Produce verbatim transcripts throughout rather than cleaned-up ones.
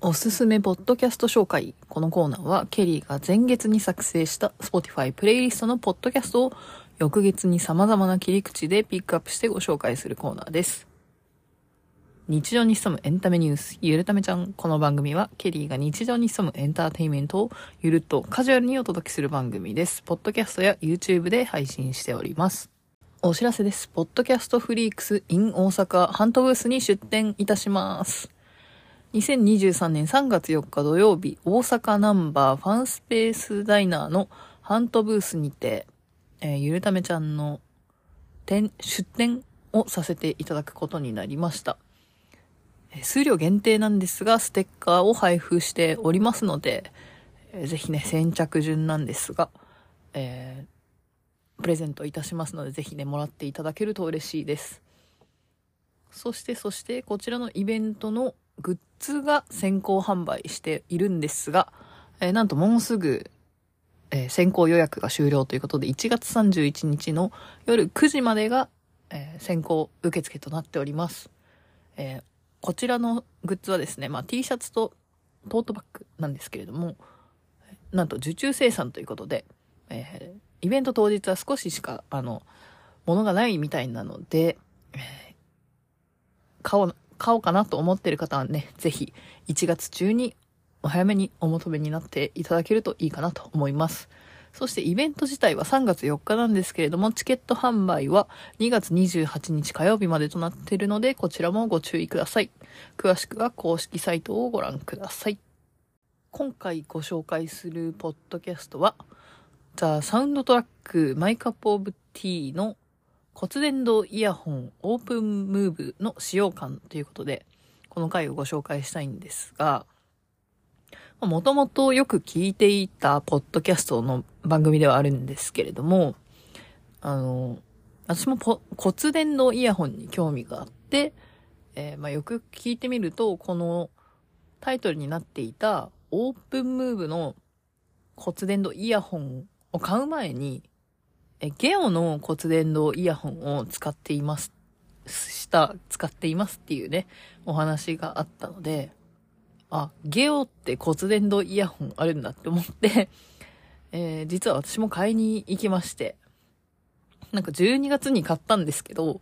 おすすめポッドキャスト紹介。このコーナーはケリーが前月に作成した Spotify プレイリストのポッドキャストを翌月に様々な切り口でピックアップしてご紹介するコーナーです。日常に潜むエンタメニュース、ゆるためちゃん。この番組はケリーが日常に潜むエンターテインメントをゆるっとカジュアルにお届けする番組です。ポッドキャストや YouTube で配信しております。お知らせです。ポッドキャストフリークス in 大阪ハントブースに出店いたします。にせんにじゅうさんねんさんがつよっか土曜日、大阪ナンバーファンスペースダイナーのハントブースにて、えー、ゆるためちゃんの出展をさせていただくことになりました。数量限定なんですが、ステッカーを配布しておりますので、えー、ぜひね、先着順なんですが、えー、プレゼントいたしますので、ぜひね、もらっていただけると嬉しいです。そしてそして、こちらのイベントのグッズが先行販売しているんですが、えー、なんともうすぐ、えー、先行予約が終了ということで、いちがつさんじゅういちにちの夜くじまでが、えー、先行受付となっております。えー、こちらのグッズはですね、まあ、T シャツとトートバッグなんですけれども、なんと受注生産ということで、えー、イベント当日は少ししか、あの、ものがないみたいなので、えー、買おう、買おうかなと思っている方はね、ぜひいちがつ中にお早めにお求めになっていただけるといいかなと思います。そしてイベント自体はさんがつよっかなんですけれども、チケット販売はにがつにじゅうはちにち火曜日までとなっているので、こちらもご注意ください。詳しくは公式サイトをご覧ください。今回ご紹介するポッドキャストは、ザ・サウンドトラック My Cup of Tea の骨伝導イヤホンオープンムーブの使用感ということで、この回をご紹介したいんですが、もともとよく聞いていたポッドキャストの番組ではあるんですけれども、あの、私もポ骨伝導イヤホンに興味があって、えー、まあ、よく聞いてみると、このタイトルになっていたオープンムーブの骨伝導イヤホンを買う前に、ゲオの骨伝導イヤホンを使っています、した、使っていますっていうね、お話があったので、あ、ゲオって骨伝導イヤホンあるんだって思って、えー、実は私も買いに行きまして、なんかじゅうにがつに買ったんですけど、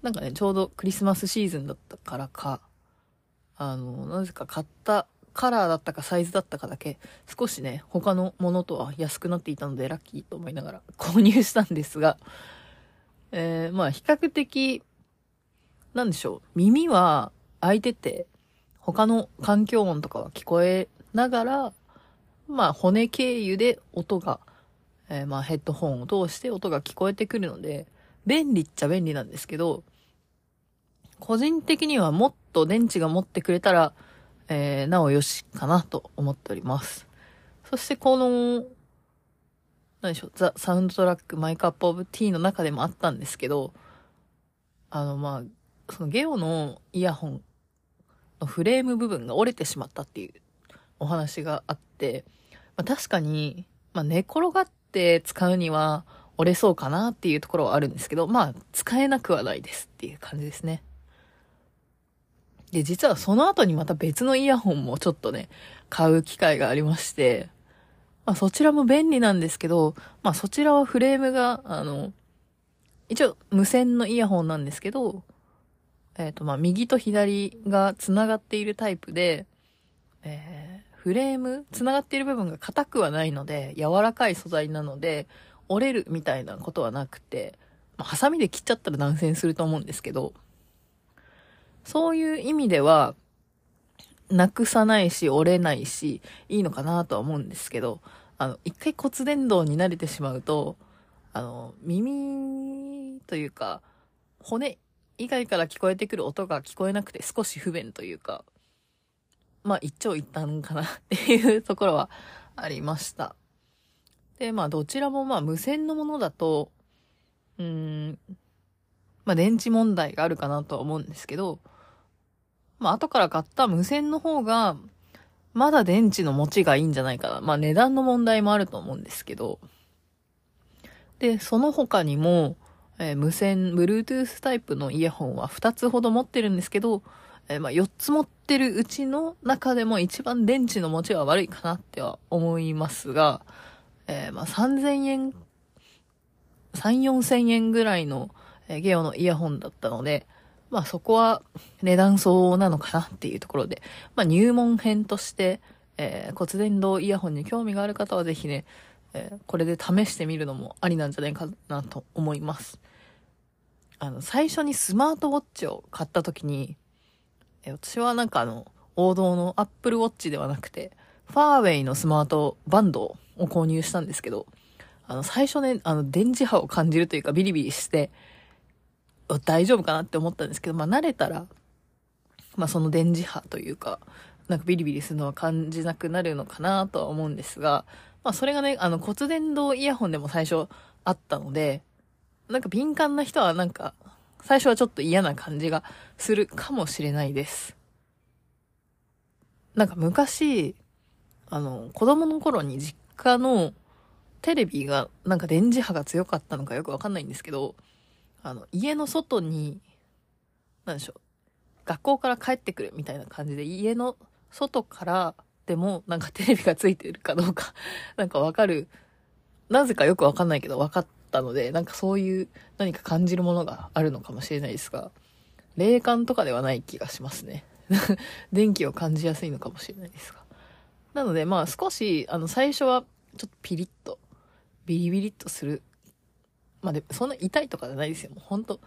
なんかね、ちょうどクリスマスシーズンだったからか、あの、なぜか買ったカラーだったかサイズだったかだけ少しね、他のものとは安くなっていたのでラッキーと思いながら購入したんですが、えー、まあ比較的なんでしょう、耳は開いてて他の環境音とかは聞こえながら、まあ骨経由で音が、えー、まあヘッドホンを通して音が聞こえてくるので便利っちゃ便利なんですけど、個人的にはもっと電池が持ってくれたらえー、なおよしかなと思っております。そしてこの、何でしょう、ザ・サウンドトラックマイカップオブティーの中でもあったんですけど、あのまあ、そのゲオのイヤホンのフレーム部分が折れてしまったっていうお話があって、まあ、確かに、まあ、寝転がって使うには折れそうかなっていうところはあるんですけど、まあ使えなくはないですっていう感じですね。で、実はその後にまた別のイヤホンもちょっとね、買う機会がありまして、まあそちらも便利なんですけど、まあそちらはフレームが、あの、一応無線のイヤホンなんですけど、えっとまあ右と左が繋がっているタイプで、えー、フレーム、繋がっている部分が硬くはないので、柔らかい素材なので、折れるみたいなことはなくて、まあハサミで切っちゃったら断線すると思うんですけど、そういう意味では、なくさないし、折れないし、いいのかなとは思うんですけど、あの、一回骨伝導に慣れてしまうと、あの、耳というか、骨以外から聞こえてくる音が聞こえなくて少し不便というか、まあ、一長一短かなっていうところはありました。で、まあ、どちらもまあ、無線のものだと、うーん、まあ、電池問題があるかなとは思うんですけど、まあ、後から買った無線の方が、まだ電池の持ちがいいんじゃないかな。まあ、値段の問題もあると思うんですけど。で、その他にも、えー、無線、Bluetooth タイプのイヤホンはふたつほど持ってるんですけど、えー、まあよっつ持ってるうちの中でも一番電池の持ちは悪いかなっては思いますが、えー、まあさんぜんえん、さん、よんせんえんぐらいの、えー、ゲオのイヤホンだったので、まあそこは値段相応なのかなっていうところで、まあ入門編として、えー、骨伝導イヤホンに興味がある方はぜひね、えー、これで試してみるのもありなんじゃないかなと思います。あの、最初にスマートウォッチを買った時に、えー、私はなんかあの、王道のApple Watchではなくて、ファーウェイのスマートバンドを購入したんですけど、あの、最初ね、あの、電磁波を感じるというかビリビリして、大丈夫かなって思ったんですけど、まあ慣れたら、まあその電磁波というか、なんかビリビリするのは感じなくなるのかなとは思うんですが、まあそれがね、あの骨伝導イヤホンでも最初あったので、なんか敏感な人はなんか最初はちょっと嫌な感じがするかもしれないです。なんか昔、あの子供の頃に実家のテレビがなんか電磁波が強かったのかよくわかんないんですけど、あの家の外に、なんでしょう、学校から帰ってくるみたいな感じで家の外からでもなんかテレビがついてるかどうかなんかわかる、なぜかよくわかんないけどわかったので、なんかそういう何か感じるものがあるのかもしれないですが、霊感とかではない気がしますね電気を感じやすいのかもしれないですが、なのでまあ少しあの最初はちょっとピリッとビリビリッとする、まあでそんな痛いとかじゃないですよ、もうほんと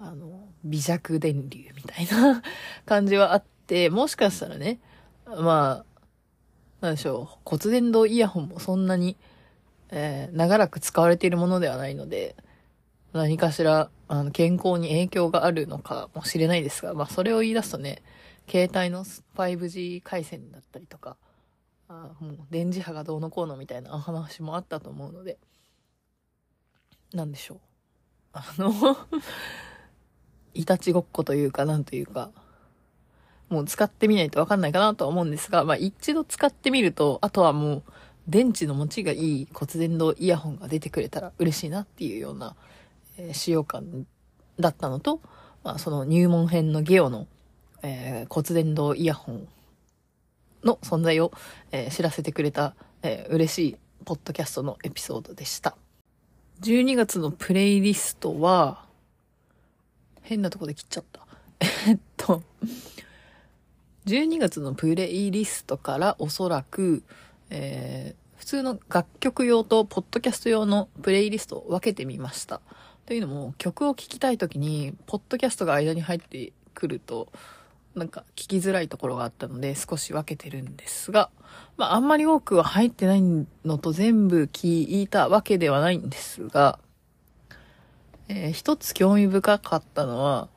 あの微弱電流みたいな感じはあって、もしかしたらね、まあなんでしょう、骨伝導イヤホンもそんなに、えー、長らく使われているものではないので、何かしらあの健康に影響があるのかもしれないですが、まあそれを言い出すとね、携帯の ファイブジー 回線だったりとか、あもう電磁波がどうのこうのみたいな話もあったと思うので、なんでしょう、あのいたちごっこというかなんというか、もう使ってみないとわかんないかなとは思うんですが、まあ一度使ってみると、あとはもう電池の持ちがいい骨伝導イヤホンが出てくれたら嬉しいなっていうような、えー、使用感だったのと、まあその入門編のゲオの、えー、骨伝導イヤホンの存在を、えー、知らせてくれた、えー、嬉しいポッドキャストのエピソードでした。じゅうにがつのプレイリストは、変なとこで切っちゃった。えっと、じゅうにがつのプレイリストからおそらく、えー、普通の楽曲用とポッドキャスト用のプレイリストを分けてみました。というのも、曲を聴きたいときに、ポッドキャストが間に入ってくると、なんか聞きづらいところがあったので少し分けてるんですが、まああんまり多くは入ってないのと全部聞いたわけではないんですが、えー、一つ興味深かったのは、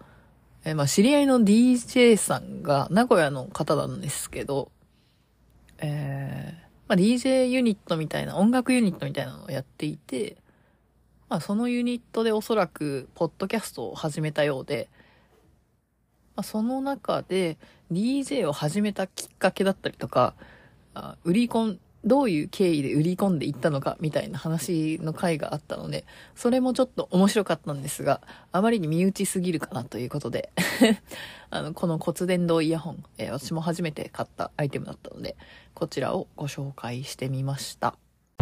えー、まあ知り合いの ディージェー さんが名古屋の方なんですけど、えー、まあ ディージェー ユニットみたいな音楽ユニットみたいなのをやっていて、まあそのユニットでおそらくポッドキャストを始めたようで、その中で ディージェー を始めたきっかけだったりとか、売り込ん、どういう経緯で売り込んでいったのかみたいな話の回があったので、それもちょっと面白かったんですが、あまりに身内すぎるかなということで、あの、この骨伝導イヤホン、えー、私も初めて買ったアイテムだったので、こちらをご紹介してみました。と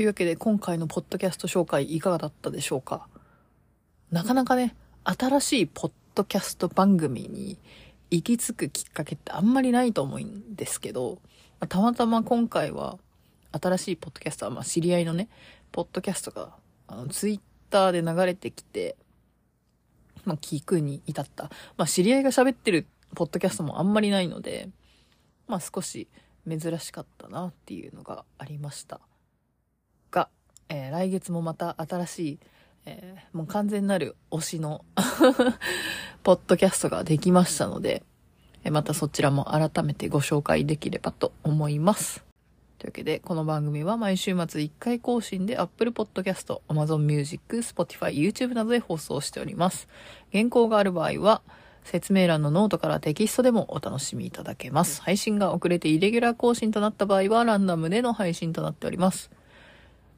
いうわけで今回のポッドキャスト紹介いかがだったでしょうか？なかなかね、新しいポッドキャスト番組に行き着くきっかけってあんまりないと思うんですけど、たまたま今回は新しいポッドキャストは、まあ知り合いのね、ポッドキャストがあのツイッターで流れてきて、まあ聞くに至った。まあ知り合いが喋ってるポッドキャストもあんまりないので、まあ少し珍しかったなっていうのがありました。が、えー、来月もまた新しいえー、もう完全なる推しのポッドキャストができましたので、えまたそちらも改めてご紹介できればと思います。というわけでこの番組は毎週末いっかい更新で Apple Podcast、Amazon Music、Spotify、YouTube などで放送しております。原稿がある場合は説明欄のノートからテキストでもお楽しみいただけます。配信が遅れてイレギュラー更新となった場合はランダムでの配信となっております。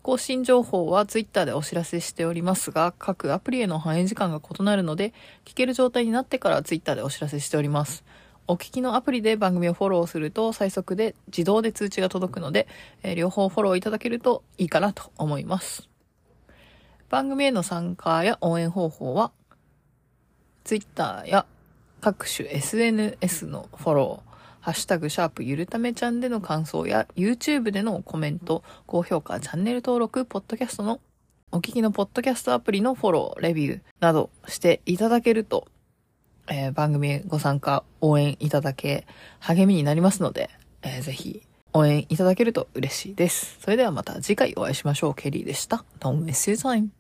更新情報は Twitter でお知らせしておりますが、各アプリへの反映時間が異なるので、聞ける状態になってから Twitter でお知らせしております。お聞きのアプリで番組をフォローすると最速で自動で通知が届くので、えー、両方フォローいただけるといいかなと思います。番組への参加や応援方法は、Twitter や各種 エスエヌエス のフォロー、ハッシュタグシャープゆるためちゃんでの感想や YouTube でのコメント、高評価、チャンネル登録、ポッドキャストのお聞きのポッドキャストアプリのフォロー、レビューなどしていただけると、えー、番組へご参加、応援いただけ、励みになりますので、えー、ぜひ応援いただけると嬉しいです。それではまた次回お会いしましょう。ケリーでした。Don't miss your time.